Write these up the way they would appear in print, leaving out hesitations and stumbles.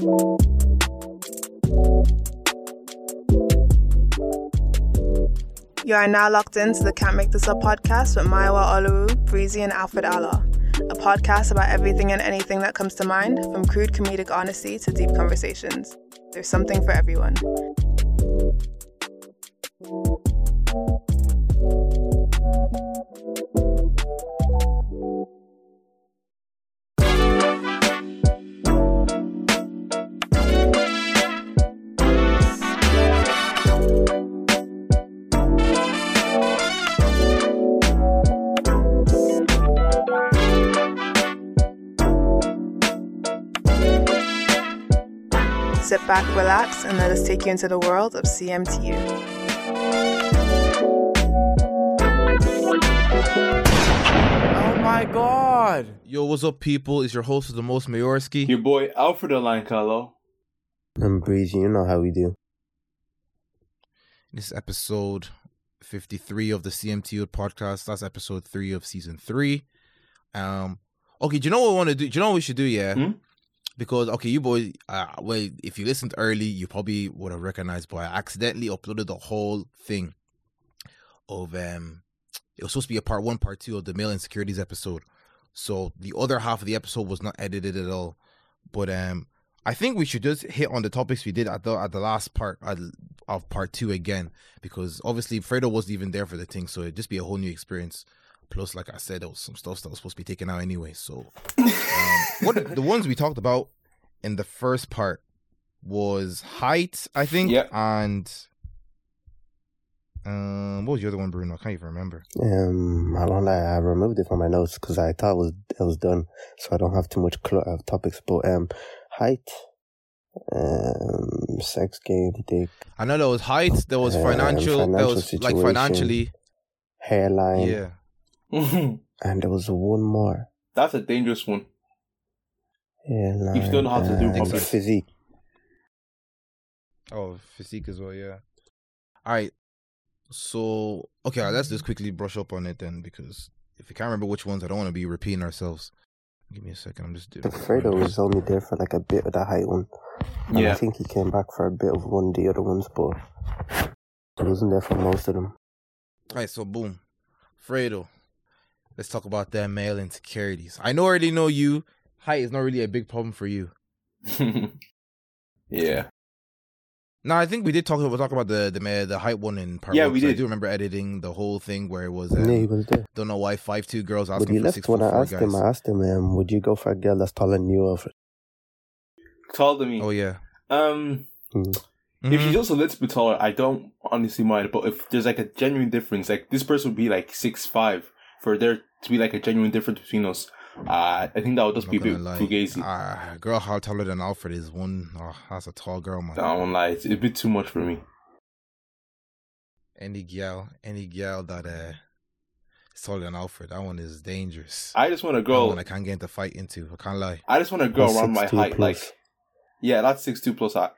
You are now locked into the Can't Make This Up podcast with Maya Oluru, Breezy and Alfred Alla. A podcast about everything and anything that comes to mind, from crude comedic honesty to deep conversations. There's something for everyone. Sit back, relax, and let us take you into the world of CMTU. Oh my god! Yo, what's up, people? It's your host of the most, Mayorski. Your boy, Alfredo Lankalo. I'm Breezy, you know how we do. This is episode 53 of the CMTU podcast. That's episode 3 of season 3. Okay, do you know what we want to do? Do you know what we should do, yeah? Because, okay, you boys, well, if you listened early, you probably would have recognized, but I accidentally uploaded the whole thing of, it was supposed to be a part one, part two of the male insecurities episode. So the other half of the episode was not edited at all. But I think we should just hit on the topics we did at the last part of part two again, because obviously Fredo wasn't even there for the thing. So it'd just be a whole new experience. Plus, like I said, there was some stuff that was supposed to be taken out anyway. So what the ones we talked about in the first part was height, I think. Yep. And what was the other one, Bruno? I can't even remember. I don't lie. I removed it from my notes because I thought it was done. So I don't have too much clutter of topics. But height, sex game, dick. I know there was height. There was financial. There was situation, like financially. Hairline. Yeah. And there was one more. That's a dangerous one. Yeah, like, you still know how to do public physique. Oh, physique as well, yeah. All right. So, okay, let's just quickly brush up on it then, because if you can't remember which ones, I don't want to be repeating ourselves. Give me a second. I'm just doing it. Fredo was only there for like a bit of the height one. And yeah. I think he came back for a bit of one of the other ones, but he wasn't there for most of them. All right, so boom. Fredo. Let's talk about that male insecurities. I already know you. Height is not really a big problem for you. Yeah. No, I think we did talk about the height one in part. Yeah, one, we did. I do remember editing the whole thing where it was. Yeah, he was there. Don't know why 5'2" girls asking for 6'4" guys. I asked him, would you go for a girl that's taller than you? Taller than me? Oh yeah. If she's also a little bit taller, I don't honestly mind. But if there's like a genuine difference, like this person would be like 6'5". For there to be like a genuine difference between us, I think that would just be a bit fugazi. A girl how taller than Alfred is one. Oh, that's a tall girl, man. I won't lie, it's a bit too much for me. Any gal that is taller than Alfred, that one is dangerous. I just want a girl. That one I can't get into fight into. I can't lie. I just want a girl around my height, like, yeah, that's 6'2" plus height.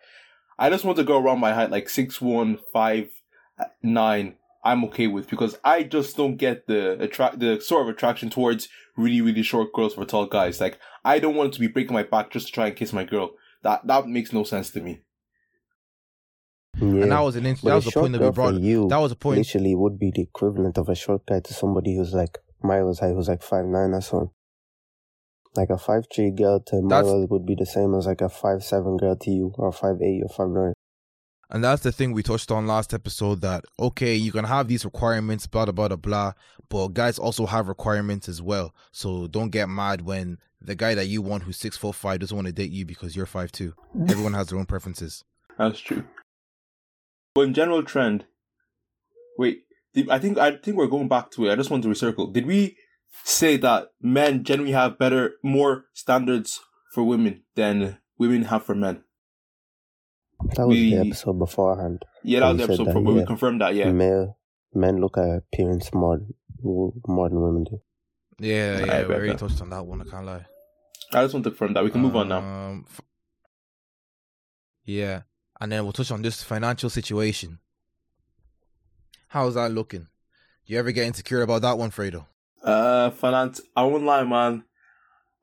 I just want to go around my height, like 6'1", 5'9". I'm okay with, because I just don't get the sort of attraction towards really, really short girls for tall guys. Like, I don't want to be breaking my back just to try and kiss my girl. That makes no sense to me. Yeah. And that was a point that we brought. That was a point. Literally would be the equivalent of a short guy to somebody who's like Miles, who's like 5'9" or something. Like a 5'3" girl to Miles would be the same as like a 5'7" girl to you, or 5'8" or 5'9". And that's the thing we touched on last episode, that, okay, you can have these requirements, blah, blah, blah, blah, but guys also have requirements as well. So don't get mad when the guy that you want who's 6'5" doesn't want to date you because you're 5'2". Everyone has their own preferences. That's true. But in general trend, wait, I think we're going back to it. I just want to recircle. Did we say that men generally have better, more standards for women than women have for men? That was the episode beforehand. Yeah, that was the episode where we confirmed that, yeah. Men look at appearance more than women do. Yeah, we already touched on that one, I can't lie. I just want to confirm that. We can move on now. Yeah, and then we'll touch on this financial situation. How's that looking? Do you ever get insecure about that one, Fredo? Finance, I won't lie, man.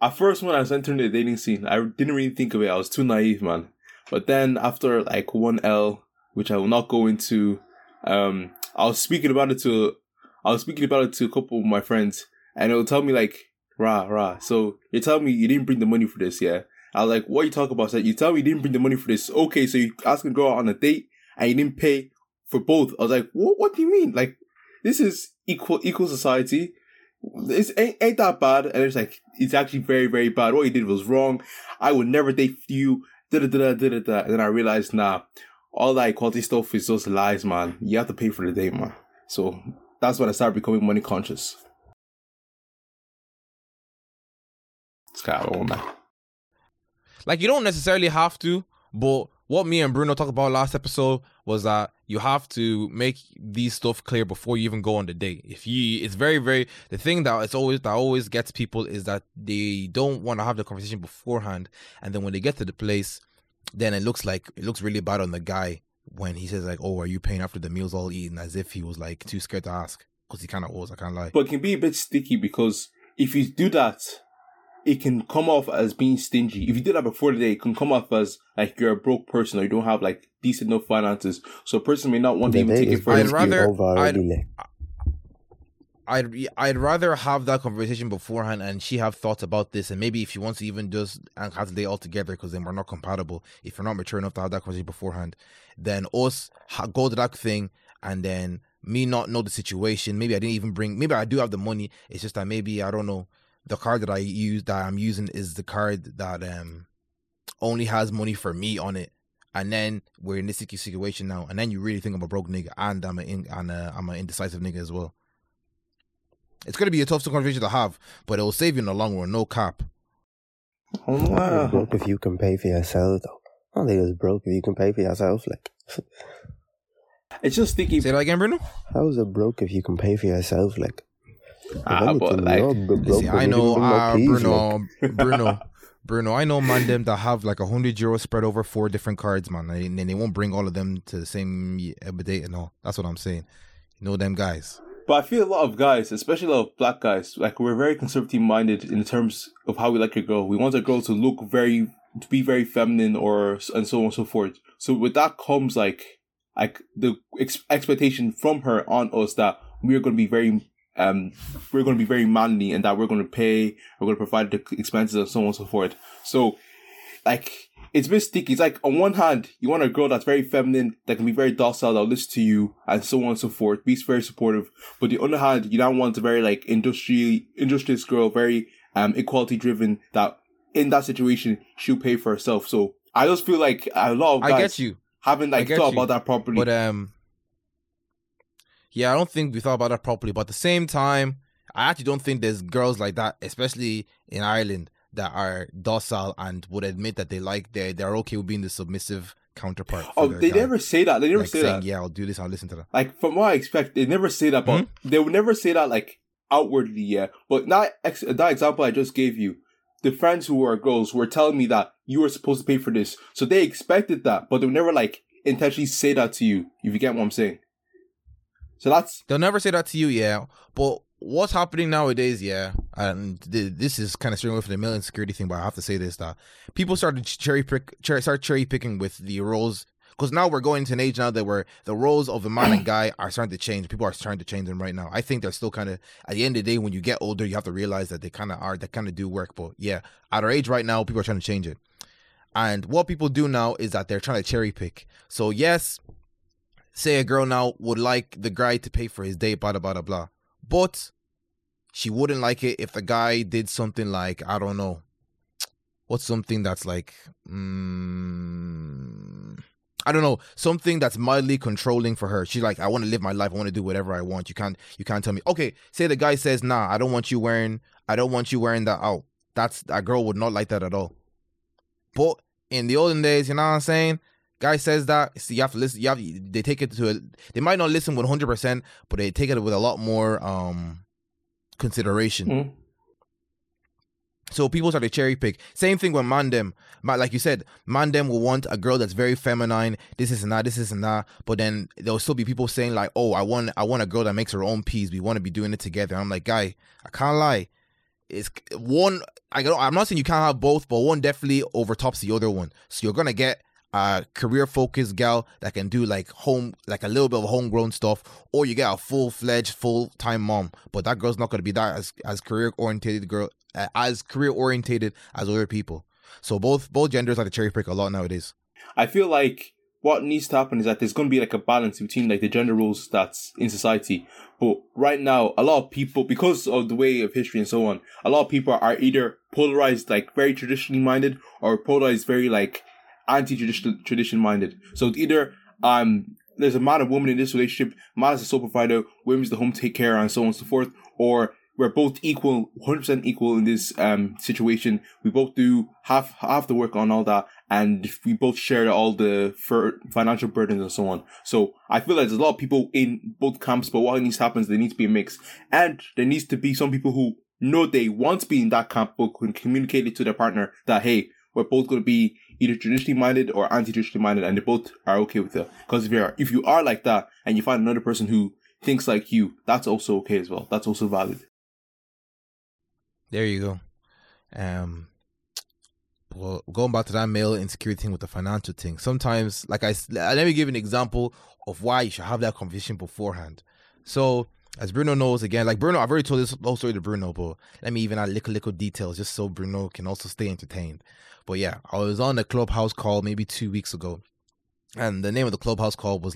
At first, when I was entering the dating scene, I didn't really think of it. I was too naive, man. But then after like 1L, which I will not go into, I was speaking about it to a couple of my friends, and they'll tell me like, rah. So you're telling me you didn't bring the money for this, yeah? I was like, what are you talking about? I said, you tell me you didn't bring the money for this. Okay, so you asked a girl out on a date and you didn't pay for both. I was like, what do you mean? Like, this is equal society. This ain't that bad. And it's like, it's actually very, very bad. What you did was wrong. I would never date you. And then I realized, nah, all that equality stuff is just lies, man. You have to pay for the date, man. So that's when I started becoming money conscious. It's kind of a woman. Like, you don't necessarily have to, but what me and Bruno talked about last episode was that you have to make these stuff clear before you even go on the date. The thing that always gets people is that they don't want to have the conversation beforehand, and then when they get to the place, then it looks really bad on the guy when he says like, "Oh, are you paying after the meal's all eaten?" As if he was like too scared to ask, because he kind of was. I can't lie. But it can be a bit sticky because if you do that, it can come off as being stingy. If you did that before the day, it can come off as like you're a broke person or you don't have like decent enough finances. So a person may not want to even take it for his I'd rather have that conversation beforehand and she have thoughts about this, and maybe if she wants to even just have the day all together because then we're not compatible. If you're not mature enough to have that conversation beforehand, then us go to that thing and then me not know the situation. Maybe I do have the money. It's just that maybe, I don't know, the card that I'm using is the card that only has money for me on it, and then we're in this sticky situation now. And then you really think I'm a broke nigga, and I'm an indecisive nigga as well. It's gonna be a tough conversation to have, but it will save you in the long run. No cap. I'm not broke if you can pay for yourself, though. I don't think it's broke if you can pay for yourself. Like, it's just sticky. Say that again, Bruno. How is it broke if you can pay for yourself? Like. But like, see, I know Bruno. I know man them that have like €100 spread over 4 different cards, man, and they won't bring all of them to the same date and all. That's what I'm saying. You know them guys. But I feel a lot of guys, especially a lot of black guys, like we're very conservative minded in terms of how we like a girl. We want a girl to look to be very feminine, and so on and so forth. So with that comes like the expectation from her on us that we are going to be very. We're going to be very manly, and that we're going to pay, we're going to provide the expenses, and so on and so forth. So, like, it's a bit sticky. It's like, on one hand, you want a girl that's very feminine, that can be very docile, that'll listen to you, and so on and so forth, be very supportive. But on the other hand, you don't want a very, like, industrious girl, very equality-driven, that in that situation, she'll pay for herself. So, I just feel like a lot of guys haven't, like, thought about that properly. But, yeah, I don't think we thought about that properly. But at the same time, I actually don't think there's girls like that, especially in Ireland, that are docile and would admit that they like they're okay with being the submissive counterpart. Oh, they never say that. They never say that. Yeah, I'll do this. I'll listen to that. Like, from what I expect, they never say that. But they would never say that like outwardly. Yeah, but that example I just gave you, the friends who are girls were telling me that you were supposed to pay for this, so they expected that, but they would never like intentionally say that to you. If you get what I'm saying. So they'll never say that to you, yeah. But what's happening nowadays, yeah, and this is kind of straying away from the male insecurity thing, but I have to say this, that people started cherry picking with the roles, because now we're going to an age now that where the roles of the man and guy are starting to change. People are starting to change them right now. I think they're still kind of, at the end of the day, when you get older, you have to realize that they kind of do work. But yeah, at our age right now, people are trying to change it. And what people do now is that they're trying to cherry pick. So yes, say a girl now would like the guy to pay for his date, blah, blah, blah, blah. But she wouldn't like it if the guy did something like, I don't know, what's something that's like, I don't know, something that's mildly controlling for her. She's like, I want to live my life. I want to do whatever I want. You can't tell me. Okay, say the guy says, nah, I don't want you wearing that out. That girl would not like that at all. But in the olden days, you know what I'm saying? Guy says that, see, you have to listen. They take it they might not listen 100%, but they take it with a lot more consideration. Mm. So people start to cherry pick. Same thing with mandem. Like you said, mandem will want a girl that's very feminine. This isn't that. But then there'll still be people saying like, oh, I want a girl that makes her own peas. We want to be doing it together. And I'm like, guy, I can't lie. It's one. I'm not saying you can't have both, but one definitely overtops the other one. So you're gonna get a career-focused gal that can do like a little bit of homegrown stuff, or you get a full-fledged, full-time mom. But that girl's not gonna be that as career-oriented as other people. So both genders are to cherry pick a lot nowadays. I feel like what needs to happen is that there's going to be like a balance between like the gender roles that's in society. But right now, a lot of people, because of the way of history and so on, a lot of people are either polarized like very traditionally minded or polarized very like anti-tradition minded. So it's either there's a man and woman in this relationship, man is the sole provider, women's the home take care, and so on and so forth, or we're both equal, 100% equal in this situation. We both do half the work on all that, and we both share all the financial burdens and so on. So I feel like there's a lot of people in both camps, but what needs to happen is there needs to be a mix. And there needs to be some people who know they want to be in that camp, but can communicate it to their partner that, hey, we're both going to be either traditionally minded or anti-traditionally minded, and they both are okay with it. Because if you are like that, and you find another person who thinks like you, that's also okay as well. That's also valid. There you go. Well, going back to that male insecurity thing with the financial thing, sometimes, let me give an example of why you should have that conversation beforehand. So, as Bruno knows, again, I've already told this whole story to Bruno, but let me even add little details just so Bruno can also stay entertained. But yeah, I was on a Clubhouse call maybe 2 weeks ago, and the name of the Clubhouse call was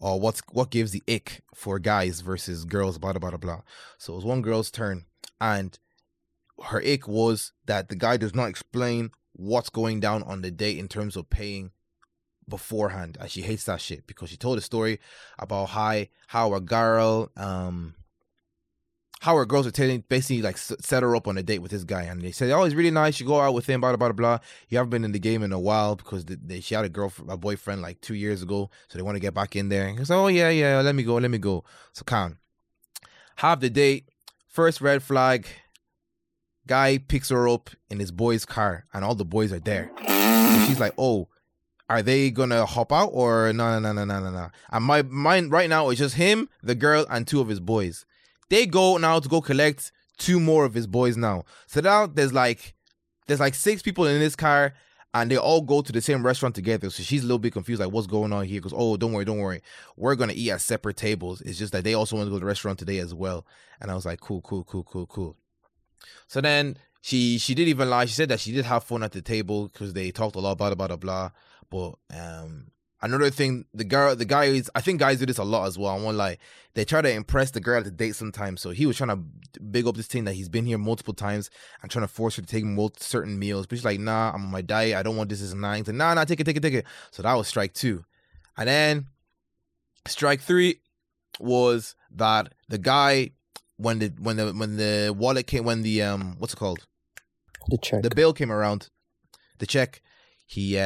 what gives the ick for guys versus girls, blah, blah, blah, blah. So, it was one girl's turn, and her ick was that the guy does not explain what's going down on the date in terms of paying beforehand, and she hates that shit because she told a story about how a girl, how her girls were basically set her up on a date with this guy, and they said, oh, he's really nice, you go out with him, blah, blah, blah, blah. You haven't been in the game in a while because she had a boyfriend 2 years ago, so they want to get back in there. And he said, oh, yeah, let me go. So calm. Have the date. First red flag. Guy picks her up in his boy's car, and all the boys are there. And she's like, oh, are they going to hop out or no. And my mind right now is just him, the girl, and two of his boys. They go now to go collect two more of his boys now. So now there's 6 people in this car, and they all go to the same restaurant together. So she's a little bit confused, what's going on here? Because, oh, don't worry. We're going to eat at separate tables. It's just that they also want to go to the restaurant today as well. And I was like, cool. So then she didn't even lie. She said that she did have fun at the table because they talked a lot about blah, blah, blah, blah. But another thing, the guy is, I think guys do this a lot as well. I won't lie. They try to impress the girl at the date sometimes. So he was trying to big up this thing that he's been here multiple times and trying to force her to take certain meals. But she's like, nah, I'm on my diet. I don't want this as nine. He's like, nah, take it. So that was strike 2. And then strike 3 was that the guy, when the wallet came, when the the bill came around, the check, he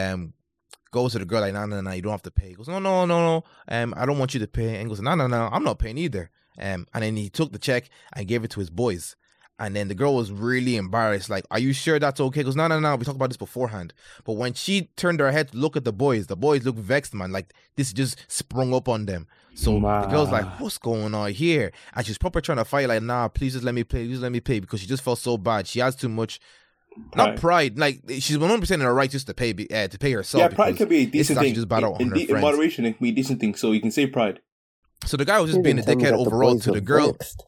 goes to the girl like, nah, you don't have to pay. He goes, no, I don't want you to pay. And he goes, no, I'm not paying either. And then he took the check and gave it to his boys. And then the girl was really embarrassed. Like, are you sure that's okay? He goes, no, we talked about this beforehand. But when she turned her head to look at the boys looked vexed, man. Like, this just sprung up on them. So the girl's like, what's going on here? And she's proper trying to fight, like, nah, please just let me pay. Because she just felt so bad. She has too much, pride. Like, she's 100% in her right just to pay herself. Yeah, pride can be a decent thing. Just in moderation, it can be a decent thing. So you can say pride. So the guy was just being a dickhead overall to the girl. Vexed.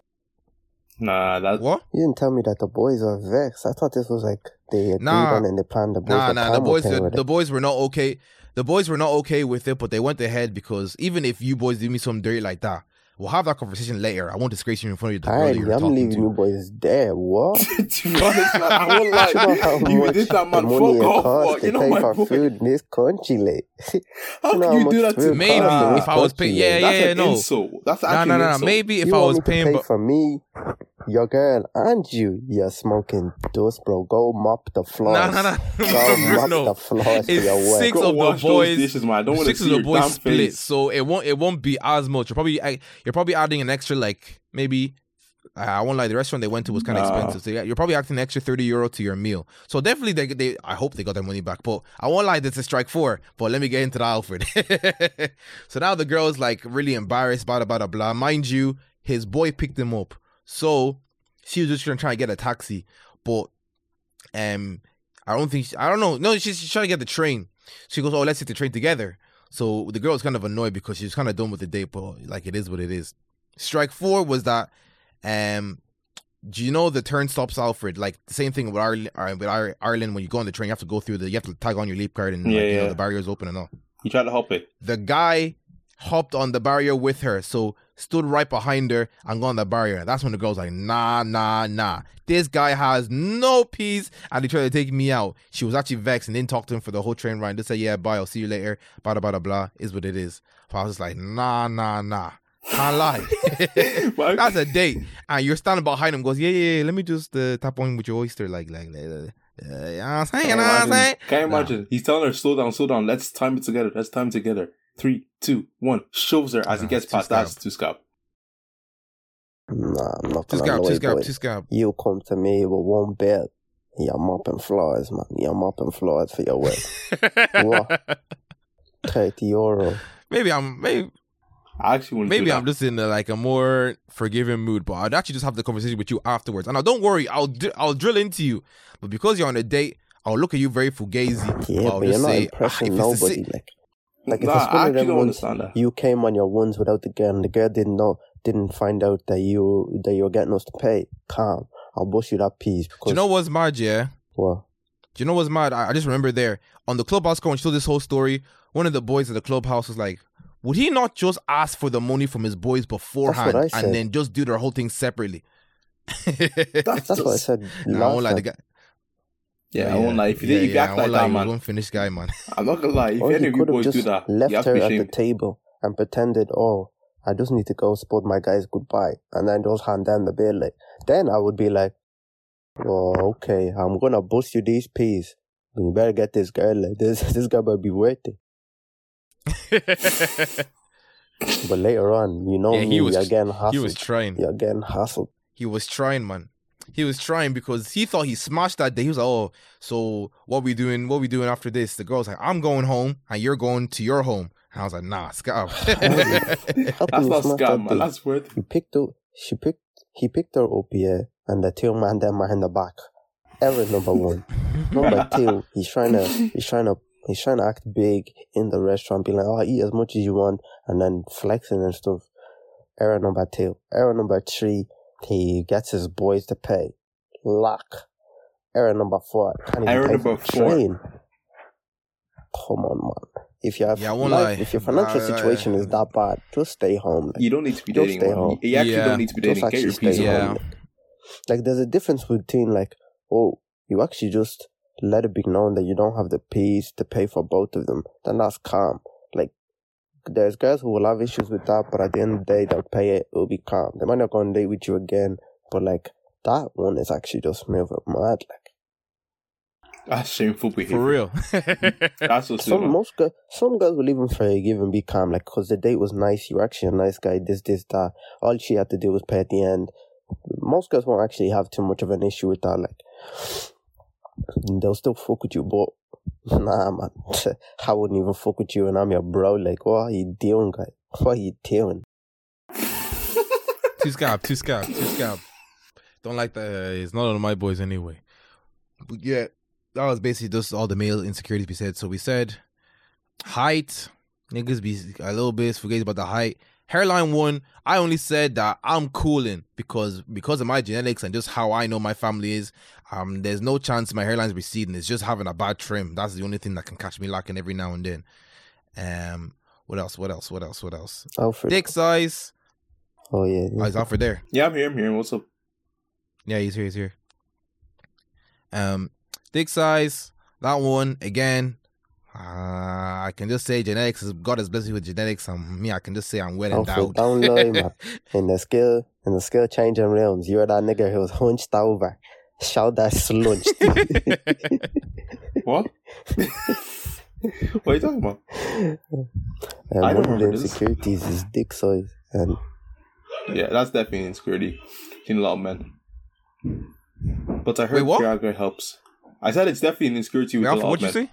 Nah, that's... What? You didn't tell me that the boys are vexed. I thought this was they agreed on and they planned the boys. Nah, the boys were not okay. The boys were not okay with it, but they went ahead because even if you boys do me something dirty like that, we'll have that conversation later. I won't disgrace you in front of the girl you're talking to. I'm leaving you boys there. What? To be honest, man, I won't lie. You did that, man. Fuck off. You know my food in this country, like. How can you do that to me? Maybe if I was paying, no. That's actually insult. Maybe if I was paying, but for me. Your girl and you're smoking dust, bro. Go mop the floors. Go mop the floors for your work. Six of the boys split, so it won't be as much. You're probably adding an extra, maybe, I won't lie, the restaurant they went to was kind of expensive. So you're probably adding an extra €30 to your meal. So definitely, I hope they got their money back. But I won't lie, that's a strike 4. But let me get into the Alfred. So now the girl's really embarrassed, blah, blah, blah, blah. Mind you, his boy picked him up. So she was just trying to get a taxi, but I don't think she, I don't know. No, she's trying to get the train. She goes, "Oh, let's take the train together." So the girl was kind of annoyed because she's kind of done with the date, but like it is what it is. Strike four was that. Do you know the turn stops Alfred? Like the same thing with Ireland. When you go on the train, you have to go through the. You have to tag on your leap card and like, you know, the barrier's open and all. He tried to hop it. The guy hopped on the barrier with her, so stood right behind her and got on the barrier. That's when the girl's like, "Nah, nah, nah. This guy has no peace," and he tried to take me out. She was actually vexed and didn't talk to him for the whole train ride. Just said, "Yeah, bye. I'll see you later." Blah blah blah blah. Is what it is. But I was just like, "Nah, nah, nah." Can't lie. That's a date, and you're standing behind him. Goes, yeah. Let me just tap on with your oyster, you know what I'm saying? Can't imagine. He's telling her, slow down. Let's time it together. 3, 2, 1. Shoves her as he gets past. That's two scab. Nah, I'm not gonna lie, two scab. You come to me with one bed. You're mopping floors, man. You're mopping floors for your work. What? €30. Maybe. I'm just in like a more forgiving mood, but I'd actually just have the conversation with you afterwards. And now, don't worry, I'll drill into you. But because you're on a date, I'll look at you very fugazi. Yeah, but you're not impressing nobody. I don't understand that. You came on your ones without the girl, and the girl didn't find out that you were getting us to pay. Calm, I'll bust you that piece. Because... Do you know what's mad? Yeah. What? Do you know what's mad? I just remember there on the clubhouse call, when she told this whole story. One of the boys at the clubhouse was like, would he not just ask for the money from his boys beforehand and then just do their whole thing separately? That's what I said. Nah, I won't lie, the guy. Yeah, I won't lie. If you act like that, man. You won't finish guy, man. I'm not going to lie. If any of you boys do that, left her at the table and pretended, oh, I just need to go support my guys goodbye. And then just hand down the bill. Like, then I would be like, oh, okay, I'm going to bust you these peas. You better get this girl. Like, this guy better be worth it. But later on, you know, he was trying. You're getting hassled. He was trying because he thought he smashed that day. He was like, oh, so what we doing after this? The girl's like, I'm going home and you're going to your home. And I was like, nah, scab. That's not scab, man. That's worth it. He picked her up here, and the tail man that man in the back. Error number one. Number two, he's trying to act big in the restaurant, be like, oh, eat as much as you want, and then flexing and stuff. Error number two. Error number three, he gets his boys to pay. Lack. Error number four. Error number four. Come on, man. If your financial situation is that bad, just stay home. Like, you don't need to be dating. You actually don't need to be dating. Get your peace home. Like, there's a difference between, like, oh, you actually just let it be known that you don't have the peace to pay for both of them. Then that's calm. Like, there's girls who will have issues with that, but at the end of the day, they'll pay it. It'll be calm. They might not go on a date with you again, but like, that one is actually just mad. Like, that's shameful behavior. For real. That's so some girls will even forgive and be calm, like, because the date was nice. You were actually a nice guy. This, that. All she had to do was pay at the end. Most girls won't actually have too much of an issue with that. Like, they'll still fuck with you, but nah, man. I wouldn't even fuck with you, and I'm your bro. Like, what are you doing, guy? What are you doing? Two scab. Don't like that. It's not one of my boys anyway. But yeah, that was basically just all the male insecurities we said. So we said height. Niggas be a little bit forget about the height. Hairline one, I only said that I'm cooling because of my genetics and just how I know my family is. There's no chance my hairline's receding. It's just having a bad trim. That's the only thing that can catch me lacking every now and then. What else? Alfred. Dick size. Oh, yeah. Oh, is Alfred there? Yeah, I'm here. What's up? Yeah, he's here. Dick size, that one, again. I can just say genetics. God has blessed me with genetics, and me, I can just say I'm well endowed. Don't lie, man. In the skill changing realms, you're that nigga who was hunched over, shoulder slunched. What? What are you talking about? I don't remember. Insecurities is dick size, and yeah, that's definitely insecurity in a lot of men. But I heard Viagra helps. I said it's definitely an insecurity with a lot of men. What'd you say?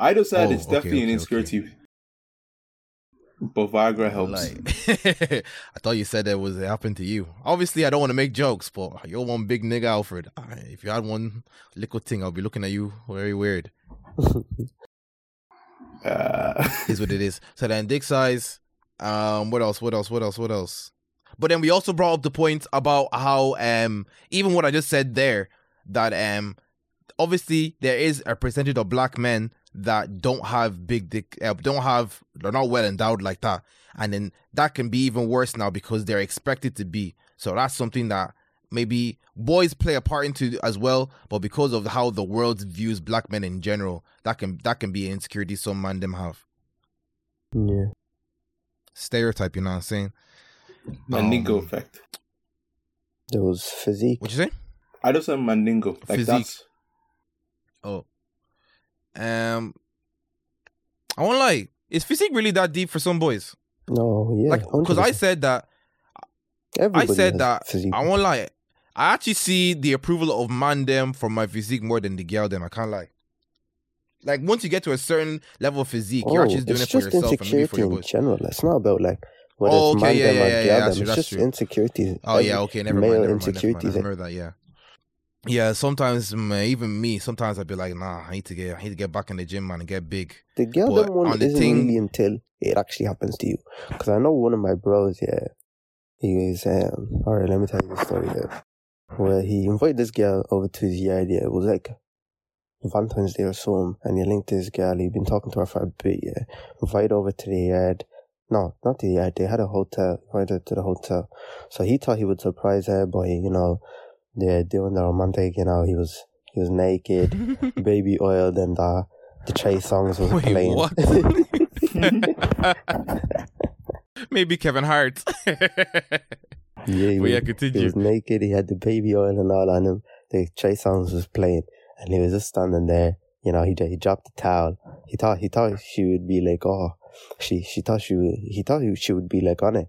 I just said it's definitely an insecurity. Viagra helps. Like, I thought you said that was it happened to you. Obviously, I don't want to make jokes, but you're one big nigga, Alfred. If you had one liquid thing, I'll be looking at you very weird. Is what it is. So then dick size. What else? But then we also brought up the point about how even what I just said there, that obviously there is a percentage of black men that don't have big dick, they're not well endowed like that, and then that can be even worse now because they're expected to be. So that's something that maybe boys play a part into as well, but because of how the world views black men in general, that can be an insecurity some man them have. Yeah. Stereotype, you know what I'm saying? Mandingo effect. There was physique. What'd you say? I just said mandingo. Like physique. That's... Oh. I won't lie. Is physique really that deep for some boys? No, yeah. Like, because I said that. Everybody physique. I won't lie. I actually see the approval of man them for my physique more than the girl them. I can't lie. Like, once you get to a certain level of physique, you're actually doing it for yourself. It's just insecurity in general. It's not about like whether it's man them or girl them. It's just insecurities. Oh, yeah, okay. Never mind. Insecurities. I remember that, yeah. Yeah, sometimes, man, even me, sometimes I'd be like, nah, I need to get back in the gym, man, and get big. The girl that one isn't really until it actually happens to you. Because I know one of my bros, yeah, he was, alright, let me tell you the story there. Where he invited this girl over to his yard, yeah, it was like Valentine's Day or something, and he linked this girl, he'd been talking to her for a bit, yeah, invited over to the yard. No, not the yard, they had a hotel, invited her to the hotel. So he thought he would surprise her by, you know, yeah, doing the romantic, you know, he was naked, baby oiled, and the Trey songs were playing. What? Maybe Kevin Hart. Yeah, continue. He was naked, he had the baby oil and all on him, the Trey songs was playing, and he was just standing there, you know, he dropped the towel. He thought she would be like, oh, she would be like on it.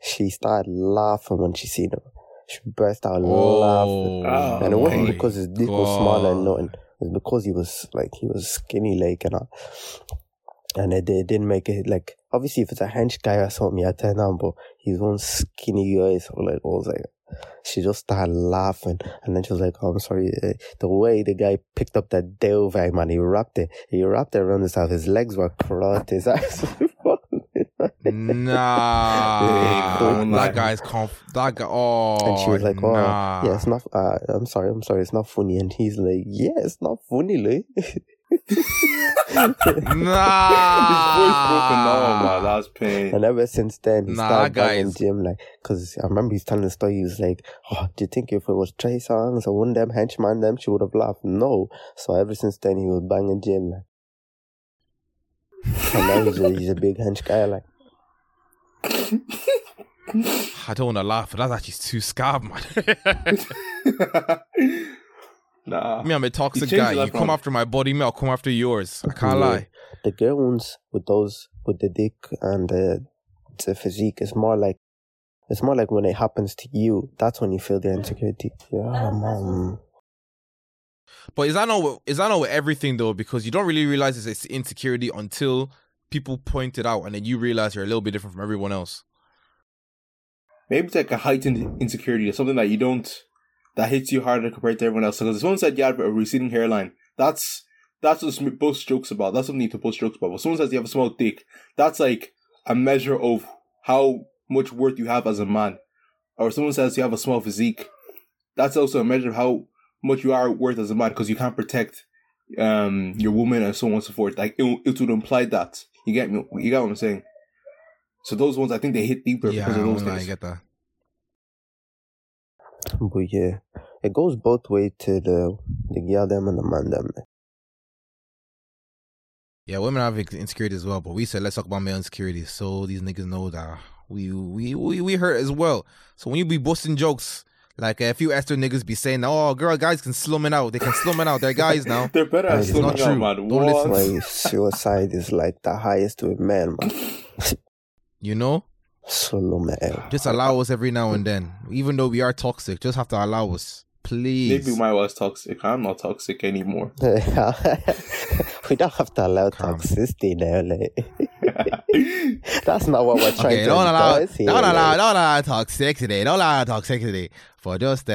She started laughing when she seen him. She burst out laughing. Oh, and it wasn't because his dick was smaller and nothing. It was because he was skinny, like, and all. And they didn't make it, like, obviously if it's a hench guy or something, yeah, turn on, but he's one skinny guy, so like, I was like, she just started laughing. And then she was like, oh, I'm sorry. The way the guy picked up that Dale bag, man, he wrapped it around himself. His legs were crossed, his eyes were falling. Nah, that guy's that guy. Oh, and she was like, "Oh, nah. Yeah, it's not. I'm sorry, it's not funny." And he's like, "Yeah, it's not funny, Lee." Nah, that's pain. And ever since then, he started banging Jim, like, because I remember he's telling the story. He was like, "Oh, do you think if it was Trey Songz or one of them henchman them, she would have laughed?" No. So ever since then, he was banging Jim, like. And now he's a big hench guy, like. I don't want to laugh, but that's actually too scab, man. Nah. Me, I'm a toxic guy. You come after my body, me, I'll come after yours. I can't lie. The girl ones with the dick and the physique, it's more like when it happens to you, that's when you feel the insecurity. Yeah, man. But is that not with everything though? Because you don't really realize it's insecurity until people point it out, and then you realize you're a little bit different from everyone else. Maybe it's like a heightened insecurity or something that you don't, that hits you harder compared to everyone else. Because someone said you have a receding hairline. That's what you post jokes about. That's something you need to post jokes about. But someone says you have a small dick. That's like a measure of how much worth you have as a man. Or someone says you have a small physique. That's also a measure of how much you are worth as a man, because you can't protect your woman and so on and so forth. Like it would imply that. You get me? You get what I'm saying? So those ones, I think they hit deeper because of those things. I get that. But yeah, it goes both ways to the girl them and the man them. Yeah, women have insecurities as well, but we said let's talk about male insecurities, so these niggas know that we hurt as well. So when you be busting jokes, like a few Esther niggas be saying, "Oh, girl, guys can slum it out. They can slum it out. They're guys now." They're better at slumming out, man. Don't listen. Like, suicide is like the highest with men, man. You know? Slum it out. Just allow us every now and then. Even though we are toxic, just have to allow us. Please. Maybe Maya was toxic. I'm not toxic anymore. We don't have to allow toxicity now, like. That's not what we're trying to do. Don't allow toxicity. Don't allow toxicity. For just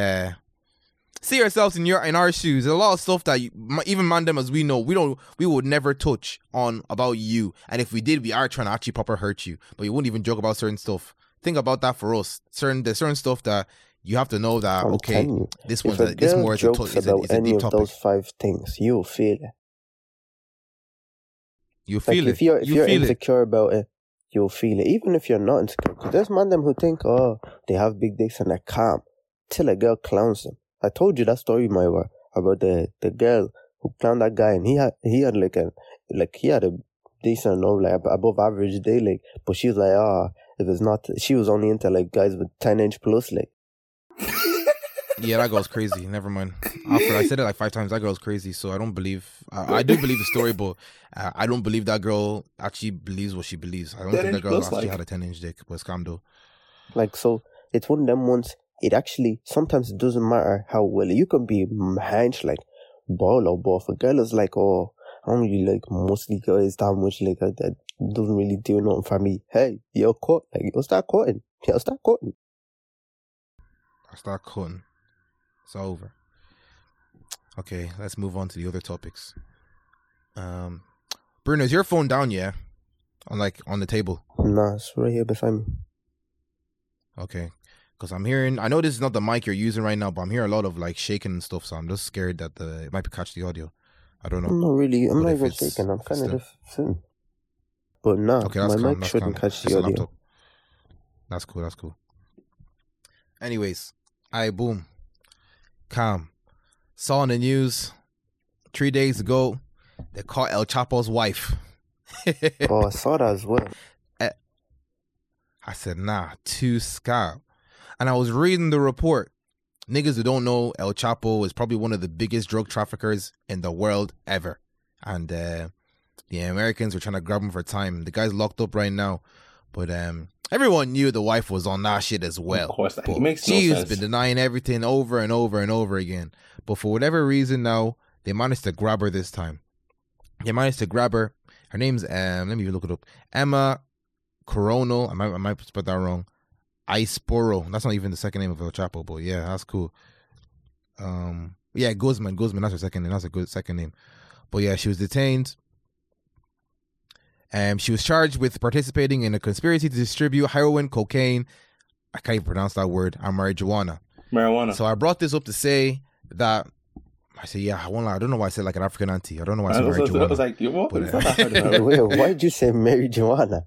see yourselves in our shoes. There's a lot of stuff that you, even mandem as we know, we would never touch on about you. And if we did, we are trying to actually proper hurt you. But you wouldn't even joke about certain stuff. Think about that for us. There's certain stuff that you have to know that this one's this more is a touch. It's about any of those five things, you'll feel it. You feel it. If you're insecure about it, you'll feel it. Even if you're not insecure. Because there's man them who think, oh, they have big dicks and they're calm. Till a girl clowns them. I told you that story, Maya, about the girl who clowned that guy, and he had a decent or like above average day, like, but she was like, if it's not, she was only into like guys with 10-inch plus, like. Yeah, that girl's crazy. Never mind. After I said it like 5 times, that girl's crazy. So I don't believe. I do believe the story, but I don't believe that girl actually believes what she believes. I don't think that girl actually had a 10-inch dick. But it's calm though. Like, so it's one of them ones. It actually sometimes it doesn't matter how well you can be hench like ball or ball. If a girl is like, oh, I don't really like mostly guys that much. Like that doesn't really do nothing for me. Hey, you're caught. Like you'll start cutting. I start cutting. It's all over. Okay, let's move on to the other topics. Bruno, is your phone down? Yeah, on the table. Nah, it's right here beside me. Okay, because I'm hearing. I know this is not the mic you're using right now, but I'm hearing a lot of like shaking and stuff. So I'm just scared that it might catch the audio. I don't know. No, really, I'm not even shaking. I'm kind of just sitting. But nah, okay, my mic shouldn't catch the audio. That's cool. Anyways, boom. Calm. Saw on the news 3 days ago, they caught El Chapo's wife. I saw that as well. I said, nah, too scab. And I was reading the report. Niggas who don't know, El Chapo is probably one of the biggest drug traffickers in the world ever. And the Americans were trying to grab him for time. The guy's locked up right now. But everyone knew the wife was on that shit as well. Of course, it makes no sense. She's been denying everything over and over and over again. But for whatever reason now, they managed to grab her this time. Her name's, let me look it up. Emma Coronel. I might spell that wrong. Isporo. That's not even the second name of El Chapo, but yeah, that's cool. Yeah, Guzmán. That's her second name. That's a good second name. But yeah, she was detained. She was charged with participating in a conspiracy to distribute heroin, cocaine, I can't even pronounce that word, and marijuana. So I brought this up to say that, I said, yeah, I won't lie. I don't know why I said like an African auntie. I don't know why I said marijuana. I was like, what? But, why did you say marijuana?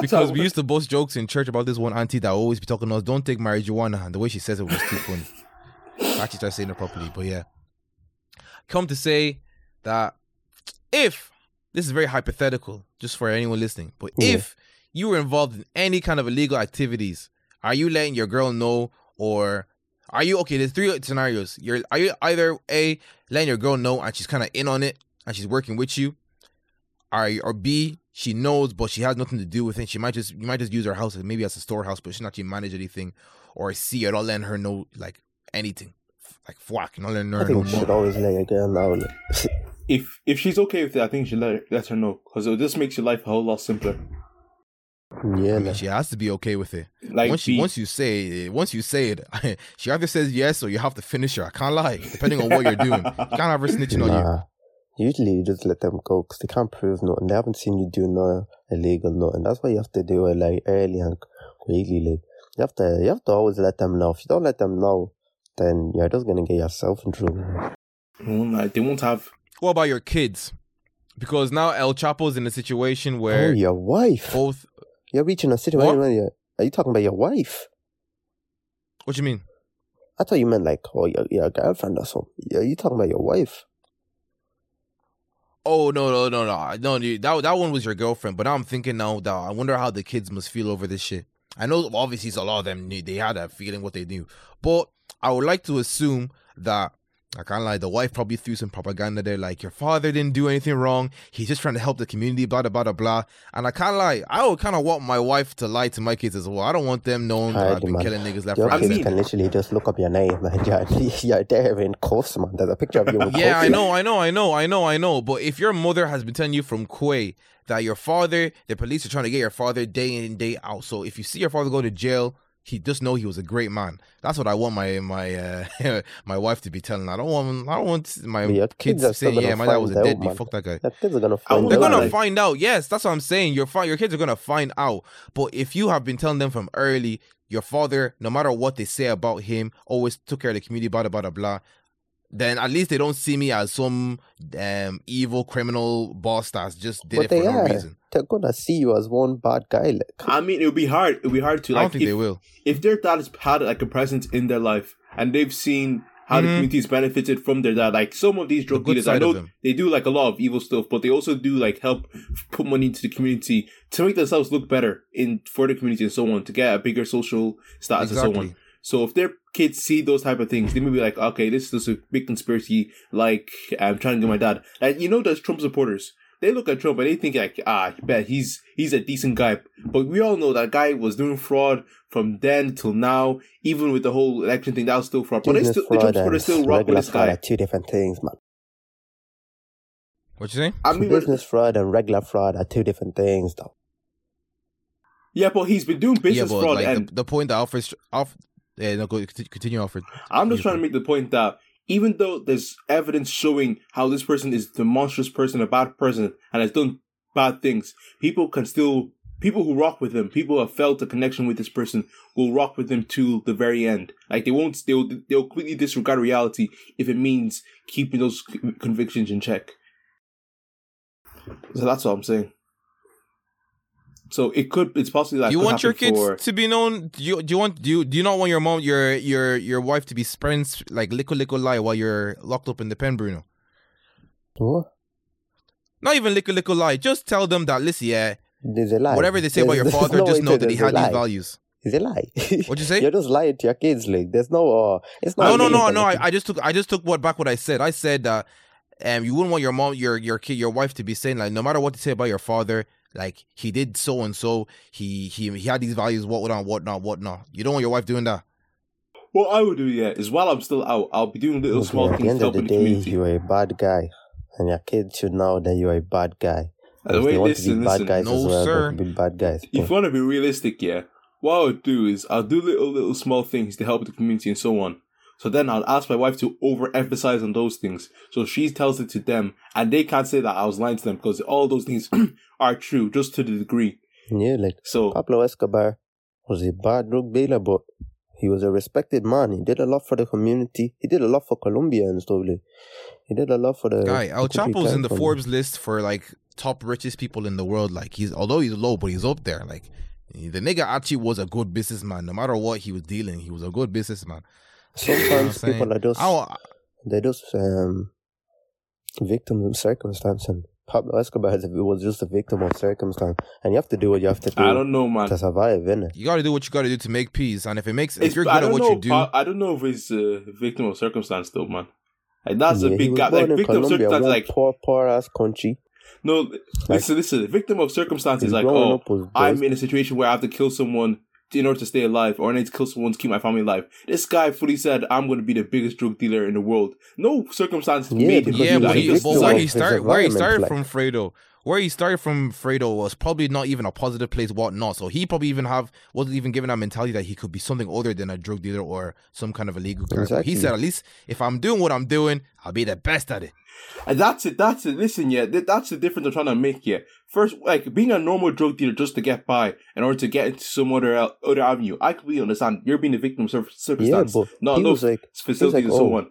Because we used to boast jokes in church about this one auntie that always be talking to us, don't take marijuana. And the way she says it was too funny. I actually tried saying it properly, but yeah. Come to say that if... This is very hypothetical, just for anyone listening. But if you were involved in any kind of illegal activities, are you letting your girl know, or are you okay? There's 3 scenarios. Are you either A, letting your girl know and she's kind of in on it and she's working with you, or B, she knows but she has nothing to do with it. She might just use her house maybe as a storehouse, but she's not actually manage anything. Or C, you're not letting her know like anything, like fuck, you're not letting her know. I think you should always let your girl know. If she's okay with it, I think you should let her know, because it just makes your life a whole lot simpler. Yeah, man. She has to be okay with it. Like once you say it, she either says yes or you have to finish her. I can't lie. Depending on what you're doing, you can't have her snitching on you. Usually, you just let them go because they can't prove nothing. They haven't seen you do no illegal nothing. That's why you have to do it like early and quickly. Like you have to always let them know. If you don't let them know, then you're just gonna get yourself in trouble. They won't have. What about your kids? Because now El Chapo's in a situation where your wife. Both you're reaching a situation. Are you talking about your wife? What do you mean? I thought you meant like your girlfriend or something. Are you talking about your wife? Oh no! That one was your girlfriend. But now I'm thinking now I wonder how the kids must feel over this shit. I know obviously a lot of them knew, they had that feeling what they knew, but I would like to assume that I can't lie, the wife probably threw some propaganda there, like, your father didn't do anything wrong, he's just trying to help the community, blah, blah, blah, blah. And I can't lie, I would kind of want my wife to lie to my kids as well. I don't want them knowing that I've been killing niggas left, right. Your kids can literally just look up your name, man. You're there in cuffs, man. There's a picture of you in cuffs. Yeah, I know. But if your mother has been telling you from Kuwait that your father, the police are trying to get your father day in, day out. So if you see your father go to jail, he just know he was a great man. That's what I want my my wife to be telling. I don't want my kids saying, "Yeah, my dad was a deadbeat. Fuck that guy." Kids are gonna find out. They're gonna find out. Yes, that's what I'm saying. Your kids are gonna find out. But if you have been telling them from early, your father, no matter what they say about him, always took care of the community, blah blah blah blah, then at least they don't see me as some evil criminal boss that's just did it for no reason. They're gonna see you as one bad guy. It would be hard. It would be hard to. Like, I don't think they will. If their dad has had like a presence in their life and they've seen how the community's benefited from their dad, like some of these drug dealers, I know they do like a lot of evil stuff, but they also do like help put money into the community to make themselves look better for the community and so on, to get a bigger social status and so on. So if their kids see those type of things, they may be like, okay, this is a big conspiracy. Like, I'm trying to get my dad. Like, there's Trump supporters. They look at Trump and they think like, I bet he's a decent guy. But we all know that guy was doing fraud from then till now. Even with the whole election thing, that was still fraud. But the Trump supporters still rock with this guy. Are two different things, man. What you saying? Business fraud and regular fraud are two different things, though. Yeah, but he's been doing business fraud. Like, and the point that continue, Alfred. I'm just trying to make the point that even though there's evidence showing how this person is a monstrous person, a bad person, and has done bad things, people who rock with him, people who have felt a connection with this person, will rock with them to the very end. Like, they'll completely disregard reality if it means keeping those convictions in check. So that's all I'm saying. So it's possibly that. Do you want your kids to be known? Do you not want your mom, your wife to be spraying like liquid lie while you're locked up in the pen, Bruno? What? Not even liquid lie. Just tell them that, listen, yeah, there's a lie. Whatever they say about your father, just know that he had these values. It's a lie. What'd you say? You're just lying to your kids, like there's no. It's not. No. I just took back what I said. I said that you wouldn't want your mom, your wife to be saying like, no matter what they say about your father, like, he did so and so, he had these values, whatnot. You don't want your wife doing that. What I would do, yeah, is while I'm still out, I'll be doing little small things. At the end of the day, you're a bad guy, and your kids should know that you're a bad guy. If they want to be bad guys as well, they're going to be bad guys. If you want to be realistic, yeah, what I would do is I'll do little small things to help the community and so on. So then I'll ask my wife to overemphasize on those things. So she tells it to them, and they can't say that I was lying to them because all those things are true, just to the degree. Yeah, like, so Pablo Escobar was a bad drug dealer, but he was a respected man. He did a lot for the community. He did a lot for Colombia and stuff. Like, he did a lot for the guy. El Chapo's in the Forbes list for like top richest people in the world. Like, although he's low, but he's up there. Like, the nigga actually was a good businessman. No matter what he was dealing, he was a good businessman. Sometimes people are just victims of circumstance, and Pablo Escobar was just a victim of circumstance, and you have to do what you have to do. I don't know, man. To survive, innit? You got to do what you got to do to make peace, and if you're good at what you do, I don't know if he's a victim of circumstance though, man. Like, that's a big gap. Like, victim of circumstance, like poor ass country. No, like, listen. Victim of circumstance is like, oh, I'm in a situation where I have to kill someone in order to stay alive, or I need to kill someone to keep my family alive. This guy fully said, I'm going to be the biggest drug dealer in the world. No circumstances made him do that. Yeah, but where he started from Fredo was probably not even a positive place, whatnot. So he probably wasn't even given that mentality that he could be something other than a drug dealer or some kind of illegal guy. Exactly. He said, at least if I'm doing what I'm doing, I'll be the best at it. And that's it. Listen, yeah, that's the difference I'm trying to make here. First, like, being a normal drug dealer just to get by in order to get into some other avenue, I completely understand. You're being a victim of circumstance. Yeah, but he was like, facilities and so on.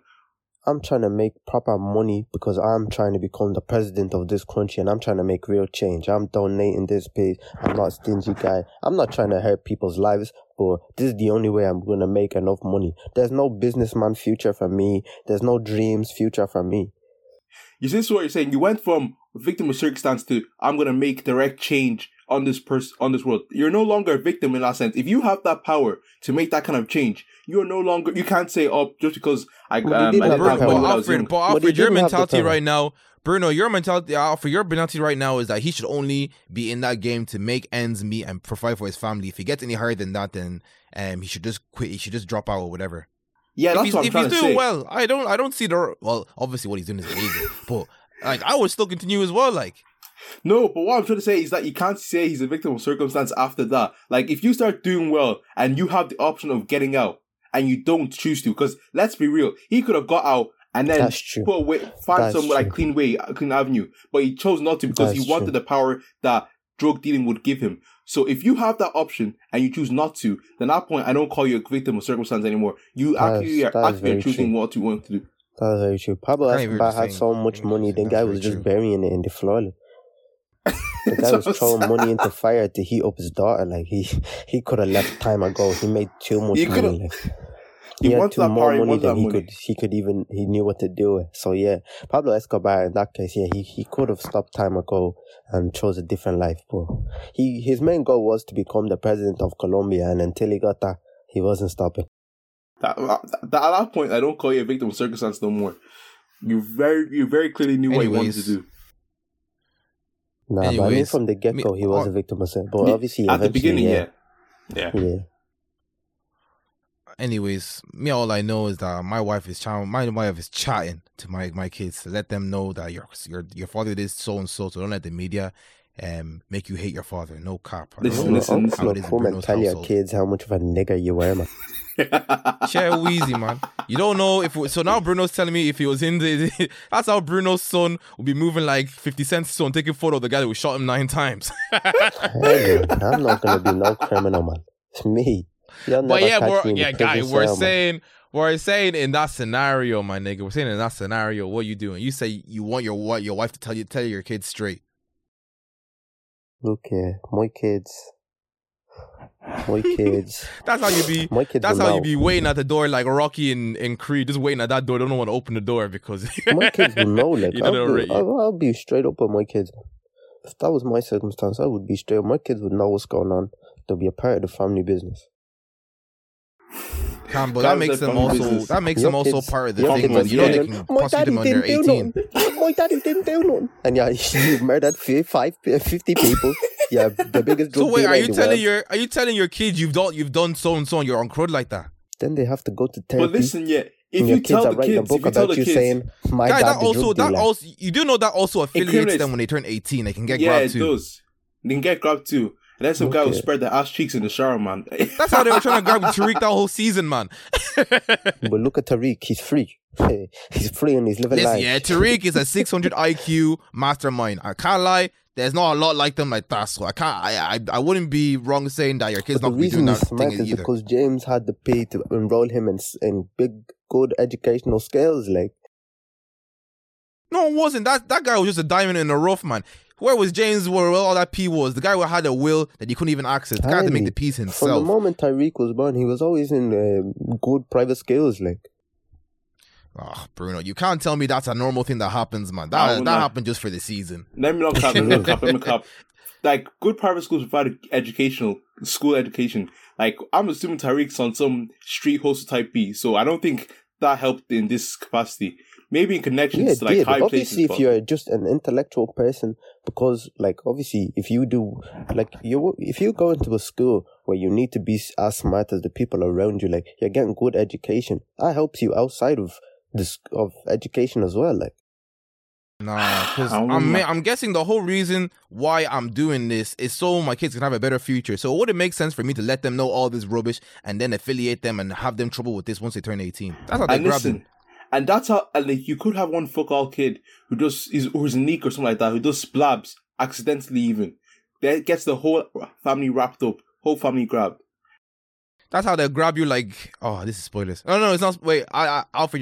I'm trying to make proper money because I'm trying to become the president of this country, and I'm trying to make real change. I'm donating this page. I'm not a stingy guy. I'm not trying to hurt people's lives, but this is the only way I'm going to make enough money. There's no businessman future for me. There's no dreams future for me. Is this what you're saying? You went from victim of circumstance to I'm going to make direct change on this world. You're no longer a victim in that sense. If you have that power to make that kind of change, you're no longer, you can't say, oh, just because Alfred, your mentality right now, Bruno, your mentality, Alfred, your mentality right now is that he should only be in that game to make ends meet and provide for his family. If he gets any higher than that, then he should just quit. He should just drop out or whatever. Yeah, if that's what I'm trying to say. If he's doing well, I don't see the, well, obviously what he's doing is illegal, but like I would still continue as well, like. No, but what I'm trying to say is that you can't say he's a victim of circumstance after that. Like, if you start doing well and you have the option of getting out and you don't choose to, because let's be real, he could have got out and then find some clean avenue, but he chose not to because he wanted the power that drug dealing would give him. So if you have that option and you choose not to, then at that point I don't call you a victim of circumstance anymore. You are actually choosing what you want to do. That's very true. Pablo Escobar had so much money, the guy was just burying it in the floor. The guy was throwing money into fire to heat up his daughter. Like he could have left time ago. He made too much money. He knew what to do with. So yeah, Pablo Escobar in that case, yeah, he could have stopped time ago and chose a different life. But his main goal was to become the president of Colombia, and until he got that, he wasn't stopping. At that point, I don't call you a victim of circumstance no more. You very clearly knew what you wanted to do. But I mean, from the get-go, he was a victim of sin. But obviously, at the beginning, yeah. Anyways, all I know is that my wife is chatting. My wife is chatting to my kids to let them know that your father is so and so. So don't let the media make you hate your father. No cap. Listen, come and tell your kids how much of a nigger you were, man. Share Weezy, man. You don't know if so. Now Bruno's telling me if he was in the. That's how Bruno's son would be moving like 50 Cent's son, taking photo of the guy that shot him 9 times. Hey, I'm not gonna be no criminal, man. It's me. We're saying in that scenario, my nigga. We're saying in that scenario, what are you doing? You say you want your wife to tell your kids straight. Look here, my kids. That's how you be. That's how you be waiting at the door like Rocky in Creed, just waiting at that door. They don't want to open the door because my kids will know. Like I'll be straight up with my kids. If that was my circumstance, I would be straight up. My kids would know what's going on. They'll be a part of the family business. But that makes them also part of the thing. When you know they can prosecute them under 18. My daddy didn't do nothing. And yeah, you murdered 50 people. Yeah, the biggest. So wait, are you telling your kids you've done so and so and you're on crud like that? Then they have to go to therapy. But listen, yeah, if you tell the kids, if you tell the kids, saying my guy, dad that also you do know that also affiliates them when they turn 18. They can get grabbed too. Yeah, it does. They can get grabbed too. And then some guy will spread their ass cheeks in the shower, man. That's how they were trying to grab Tariq that whole season, man. But look at Tariq, he's free. He's free and he's living life. Yeah, Tariq is a 600 IQ mastermind. I can't lie, there's not a lot like them like that. So I can't. I wouldn't be wrong saying that your kid's not be doing that thing either. The reason he's smart is because James had the pay to enroll him in big, good educational scales, like. No, it wasn't. That guy was just a diamond in the rough, man. Where was James? Where all that P was? The guy who had a will that he couldn't even access. The guy had to make the peace himself. From the moment Tariq was born, he was always in good private schools, like. Oh, Bruno, you can't tell me that's a normal thing that happens, man. That happened just for the season. Let me not cap. Like, good private schools provide education. Like, I'm assuming Tariq's on some street hostel type B, so I don't think that helped in this capacity. Maybe in connections to like high places. Obviously, if you're just an intellectual person, because like obviously, if you do, like if you go into a school where you need to be as smart as the people around you, like you're getting good education, that helps you outside of this of education as well. Like, nah, because I'm guessing the whole reason why I'm doing this is so my kids can have a better future. So would it make sense for me to let them know all this rubbish and then affiliate them and have them trouble with this once they turn 18? That's how they grab them. And that's how, like, you could have one fuck-all kid who just who's unique or something like that, who just blabs, accidentally even. That gets the whole family wrapped up, whole family grabbed. That's how they grab you, like, oh, this is spoilers. No, it's not, wait, Alfred,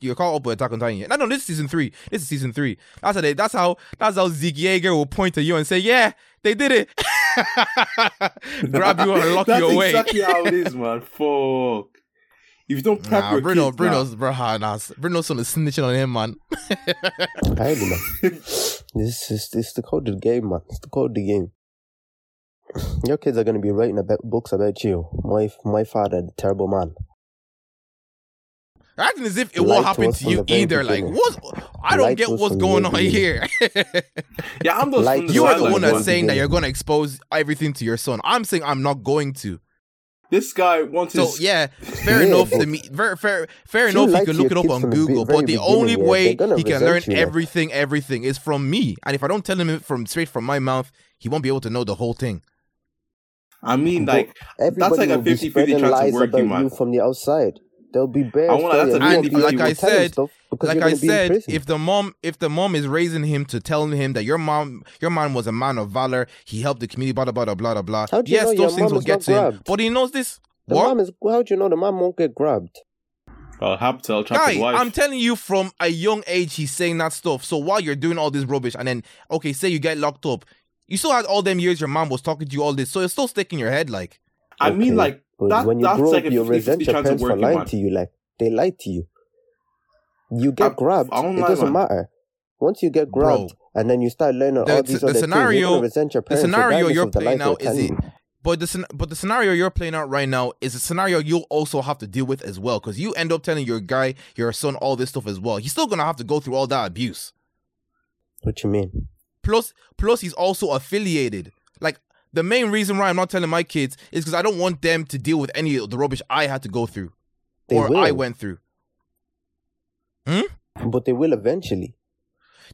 you're caught up with Attack on Titan. No, this is season 3. This is season 3. That's how Zeke Jaeger will point to you and say, yeah, they did it. Grab you and lock you away. That's exactly how it is, man. Fuck. If you don't prep your kids, Bruno's son is snitching on him, man. I know, man. This is the code of the game, man. It's the code of the game. Your kids are going to be writing about books about you. My father, the terrible man. Acting as if it won't happen to you either. Beginning. Like, what? I don't get what's going on here. Yeah, I'm those. You are the one that's saying that you're going to expose everything to your son. I'm saying I'm not going to. This guy wants his... So, yeah, fair enough to me. Fair enough, he can look it up on Google, but the only way he can learn everything is from me. And if I don't tell him straight from my mouth, he won't be able to know the whole thing. I mean, like, that's like a 50-50 chance of working, man. From the outside. There'll be bears. Like I said, if the mom is raising him to telling him that your mom was a man of valor, he helped the community, blah blah blah blah blah. Yes, those things will get to him, but he knows this. How do you know the mom won't get grabbed? Well, guy, I'm telling you, from a young age, he's saying that stuff. So while you're doing all this rubbish, and then say you get locked up, you still had all them years your mom was talking to you all this, so it's still sticking in your head. Like, I mean, like. That, when you grow up, you resent your parents for lying to you. Like, they lied to you. You get grabbed. It doesn't matter. Once you get grabbed, and then you start learning all these other things, you're gonna resent your parents. The scenario you're playing now the scenario you're playing out right now is a scenario you'll also have to deal with as well, because you end up telling your son, all this stuff as well. He's still gonna have to go through all that abuse. What you mean? Plus, he's also affiliated. Like. The main reason why I'm not telling my kids is because I don't want them to deal with any of the rubbish I had to go through. I went through. But they will eventually.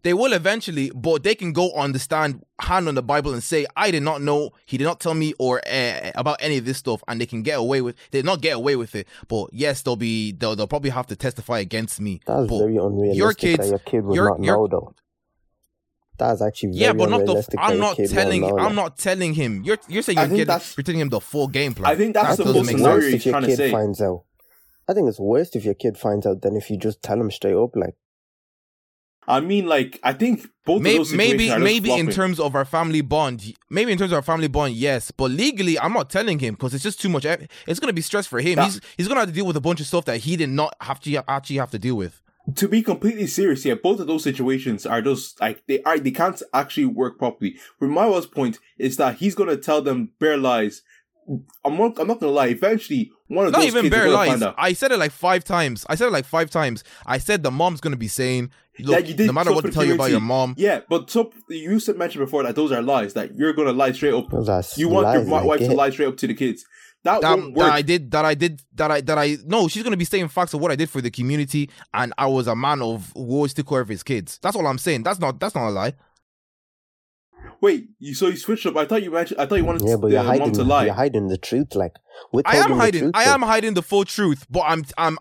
They will eventually, but they can go on the stand, hand on the Bible and say, I did not know, he did not tell me about any of this stuff, and they can get away with it. They not get away with it, but yes, they'll probably have to testify against me. That's very unrealistic. Your kid would not know, though. That's actually very unrealistic. I'm not telling him. You're saying you're telling him the full game plan. I think that's the scenario you're trying to say. I think it's worse if your kid finds out than if you just tell him straight up. Like, I mean, like, I think both of those situations maybe in terms of our family bond, yes, but legally, I'm not telling him because it's just too much. It's gonna be stress for him. He's gonna have to deal with a bunch of stuff that he did not have to deal with. To be completely serious here, both of those situations are just like they can't actually work properly. But my worst point is that he's gonna tell them bare lies. I'm not gonna lie. Eventually, one of those kids will find out. I said it like five times. I said the mom's gonna be saying, "Look, no matter what they tell you about your mom." Yeah, but you said mentioned before that those are lies. That you're gonna lie straight up. You want your wife to lie straight up to the kids. No, she's going to be saying facts of what I did for the community, and I was a man of who always took care of his kids. That's all I'm saying. That's not a lie. Wait, so you switched up. I thought you wanted mom to lie. You're hiding the truth. Like, I am hiding the full truth, but I'm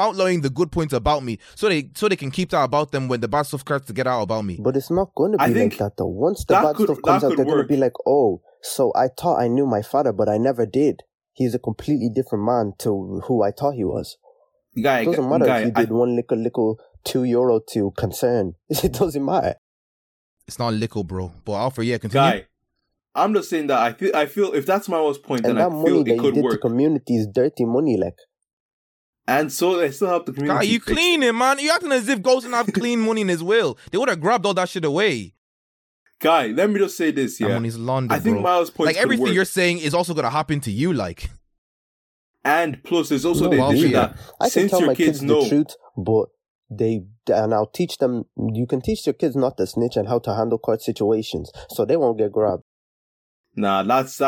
outlawing the good points about me so they can keep that about them when the bad stuff starts to get out about me. But it's not going to be like that though. Once the bad stuff comes out, they're going to be like, oh, so I thought I knew my father, but I never did. He's a completely different man to who I thought he was. It doesn't matter if you did one little €2 to concern. It doesn't matter. It's not little, bro. But Alfred, continue. Guy, I'm just saying that I feel if that's my worst point, then I feel it could work. The community is dirty money, like. And so they still help the community. Guy, you clean it, man. You acting as if ghosts don't have clean money in his will. They would have grabbed all that shit away. Guy, let me just say this, yeah. I think Miles' point is like everything you're saying is also going to happen to you, like. And plus, there's also the issue that I can tell my kids the truth, but I'll teach them. You can teach your kids not to snitch and how to handle court situations, so they won't get grabbed. Nah, that's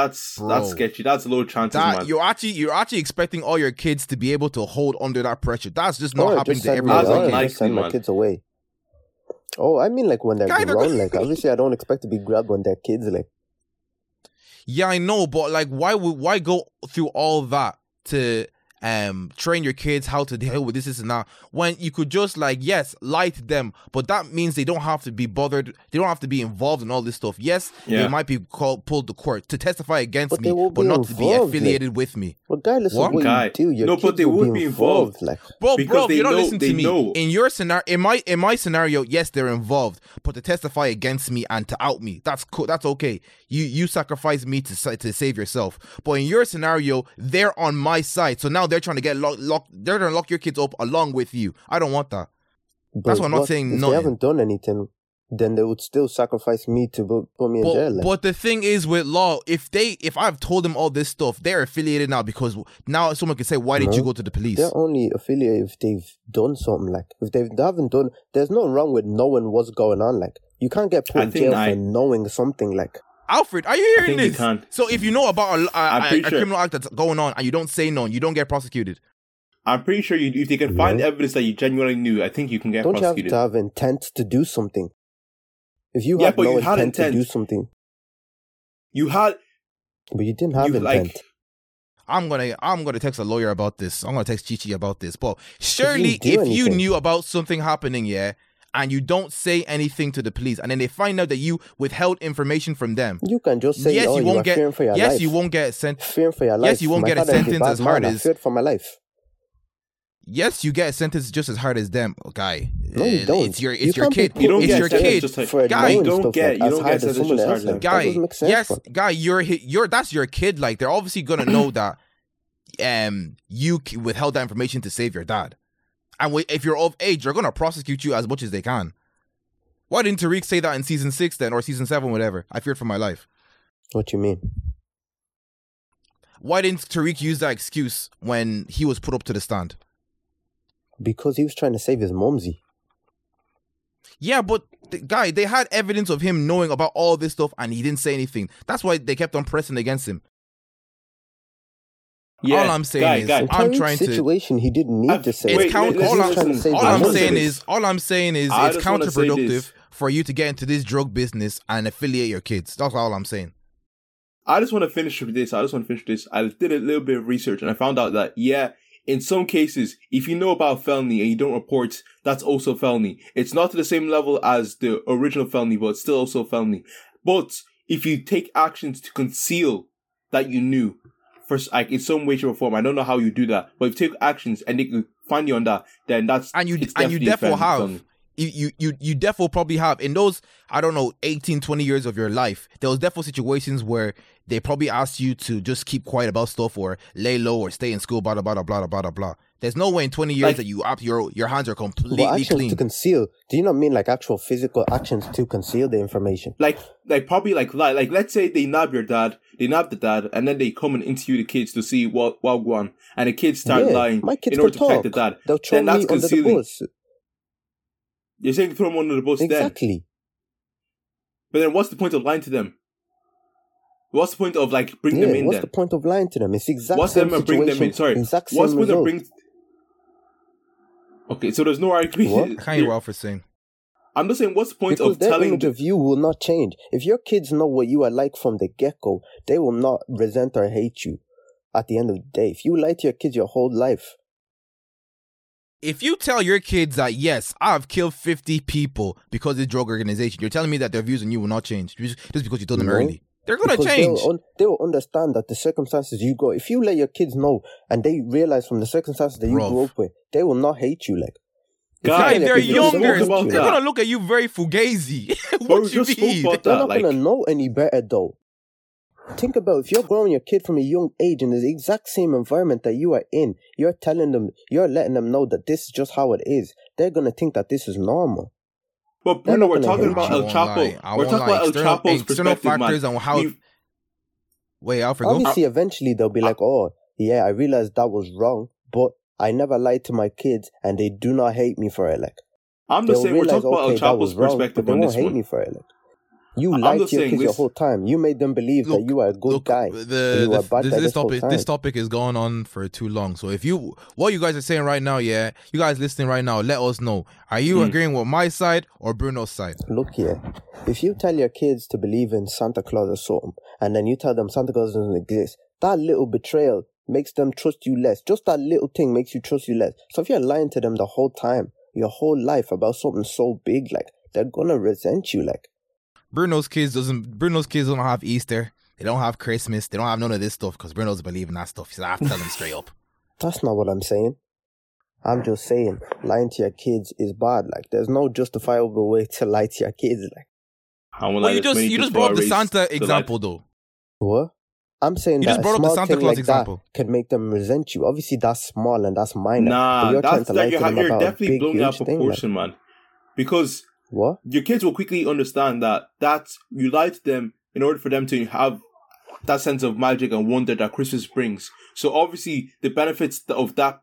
sketchy. That's low chances, man. You're actually expecting all your kids to be able to hold under that pressure. That's just not happening to everyone. I just send my kids away. Oh, I mean, like, when they're grown, like, obviously I don't expect to be grabbed when they're kids, like. Yeah, I know, but, like, why go through all that to train your kids how to deal with this and that, when you could just, like, yes, lie to them, but that means they don't have to be bothered, they don't have to be involved in all this stuff. Yes, they might be pulled to court to testify against me, but not to be affiliated with me. Regardless of what you do, they would be involved. Like, bro, you don't listen to me. Know. In your scenario, in my scenario, yes, they're involved, but to testify against me and to out me, that's cool. That's okay. You sacrifice me to save yourself. But in your scenario, they're on my side, so now. They're trying to get locked. They're going to lock your kids up along with you. I don't want that. But that's why I'm not saying no. They haven't done anything. then they would still sacrifice me to put me in jail. But the thing is with law, if I've told them all this stuff, they're affiliated now, because now someone can say, why did you go to the police? They're only affiliated if they've done something. Like, if they haven't done, there's nothing wrong with knowing what's going on. Like, you can't get put in jail for knowing something. Like, Alfred, are you hearing this? You can. So if you know about a criminal act that's going on and you don't say no, you don't get prosecuted. I'm pretty sure if they can find evidence that you genuinely knew, I think you can get prosecuted. Don't you have to have intent to do something? If you had no intent to do something. You had... But you didn't have intent. I'm gonna text a lawyer about this. I'm gonna text Chichi about this. But surely if you knew about something happening, yeah, and you don't say anything to the police, and then they find out that you withheld information from them, you can just say, yes, you won't get fearing for your life. Yes, you won't get a sentence. Yes, you won't get a sentence as hard as... I feared for my life. Yes, you get a sentence just as hard as them, guy. No, you don't. It's your kid. It's your kid. Guy, you don't get a sentence just as hard as them. Guy, yes, guy, that's your kid. Like, they're obviously gonna know that you withheld that information to save your dad. And if you're of age, they're gonna prosecute you as much as they can. Why didn't Tariq say that in season 6 then, or season 7, whatever? I feared for my life. What you mean? Why didn't Tariq use that excuse when he was put up to the stand? Because he was trying to save his momsy. Yeah, but they had evidence of him knowing about all this stuff and he didn't say anything. That's why they kept on pressing against him. Yeah, all I'm saying is I'm trying to... situation he didn't need to say. All I'm saying is it's counterproductive for you to get into this drug business and affiliate your kids. That's all I'm saying. I just want to finish with this. I did a little bit of research and I found out that, in some cases, if you know about felony and you don't report, that's also felony. It's not to the same level as the original felony, but it's still also felony. But if you take actions to conceal that you knew, in some way, shape, or form, I don't know how you do that, but if you take actions and they can find you on that, then that's you definitely probably have in those, I don't know, 18, 20 years of your life, there was definitely situations where they probably asked you to just keep quiet about stuff or lay low or stay in school, blah, blah, blah, blah, blah, blah. There's no way in 20 years that your hands are completely clean. To conceal, do you not mean like actual physical actions to conceal the information? Like let's say they nab the dad, and then they come and interview the kids to see what went on, and the kids start lying in order to protect the dad. They'll throw me under the bus. You're saying throw them under the bus then. Exactly. But then what's the point of lying to them? What's the point of bringing them in? What's the point of lying to them? It's exactly. What's them and bring them in? Sorry. Exact what's point of bring? Okay, so there's no argument. I can't hear Alfred saying. I'm just saying, what's the point of telling? Because their image of you will not change. If your kids know what you are like from the get-go, they will not resent or hate you. At the end of the day, if you lie to your kids your whole life. If you tell your kids that, yes, I've killed 50 people because of this drug organization, you're telling me that their views on you will not change just because you told them early. They're going to change. They will understand that the circumstances you go... If you let your kids know and they realize from the circumstances that you grew up with, they will not hate you. Guys, they're younger. They're going to look at you very fugazi. What you mean? They're not going to know any better, though. Think about if you're growing your kid from a young age in the exact same environment that you are in, you're letting them know that this is just how it is. They're going to think that this is normal. But Bruno, we're talking about El Chapo. We're talking about El Chapo's perspective, man. On how... Wait, Alfred, obviously, eventually, they'll be like, I realized that was wrong, but I never lied to my kids, and they do not hate me for it. I'm just saying, we're talking about El Chapo's perspective on this one. They won't hate me for it. You lied to your kids your whole time. You made them believe that you are a good guy. This topic is going on for too long. So if what you guys are saying right now, you guys listening right now, let us know. Are you agreeing with my side or Bruno's side? Look here. If you tell your kids to believe in Santa Claus or something, and then you tell them Santa Claus doesn't exist, that little betrayal makes them trust you less. Just that little thing makes you trust you less. So if you're lying to them the whole time, your whole life about something so big, they're gonna resent you, Bruno's kids don't have Easter. They don't have Christmas. They don't have none of this stuff because Bruno's believing that stuff. So I have to tell them straight up. That's not what I'm saying. I'm just saying lying to your kids is bad. There's no justifiable way to lie to your kids. You just brought up the Santa example though. What? I'm saying that a small thing like that could make them resent you. Obviously, that's small and that's minor. Nah, but you're trying to lie to them about a big, huge thing, man. Because What? Your kids will quickly understand that you lie to them in order for them to have that sense of magic and wonder that Christmas brings. So obviously, the benefits of that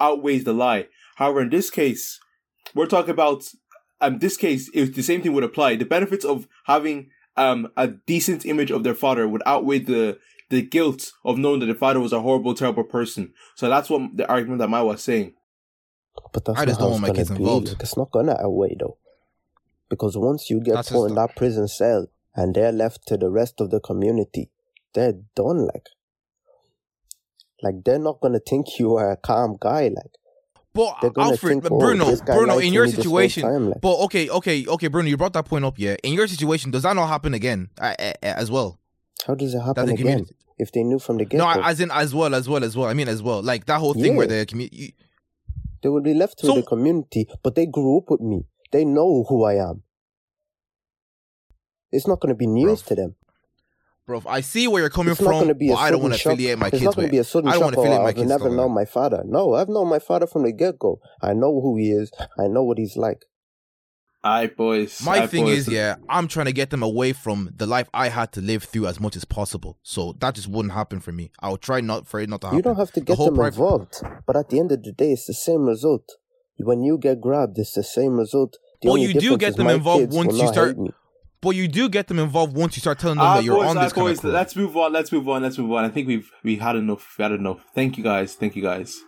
outweighs the lie. However, in this case, we're talking about... this case, if the same thing would apply. The benefits of having a decent image of their father would outweigh the guilt of knowing that the father was a horrible, terrible person. So that's what the argument that Maya was saying. But that's I just don't want my kids involved. Like, it's not gonna outweigh though, because once you get put in that prison cell and they're left to the rest of the community, they're done. Like they're not gonna think you are a calm guy. Like, but Alfred, Bruno, in your situation, okay, Bruno, you brought that point up. Yeah, in your situation, does that not happen again as well? How does it happen again? If they knew from the get-go? No, as well. I mean, as well, like that whole thing where the community. They would be left to the community, but they grew up with me. They know who I am. It's not going to be news to them. Bro, I see where you're coming from, but I don't want to affiliate my kids with it. It's not going to be a sudden shock, I've never known my father. No, I've known my father from the get-go. I know who he is. I know what he's like. Aight, boys. My thing is, I'm trying to get them away from the life I had to live through as much as possible. So that just wouldn't happen for me. I'll try not for it not to happen. You don't have to get them involved. But at the end of the day, it's the same result. When you get grabbed, it's the same result. Well, you do get them involved once you start... But you do get them involved once you start telling them that you're on this kind of... Let's move on. I think we've had enough. Thank you, guys.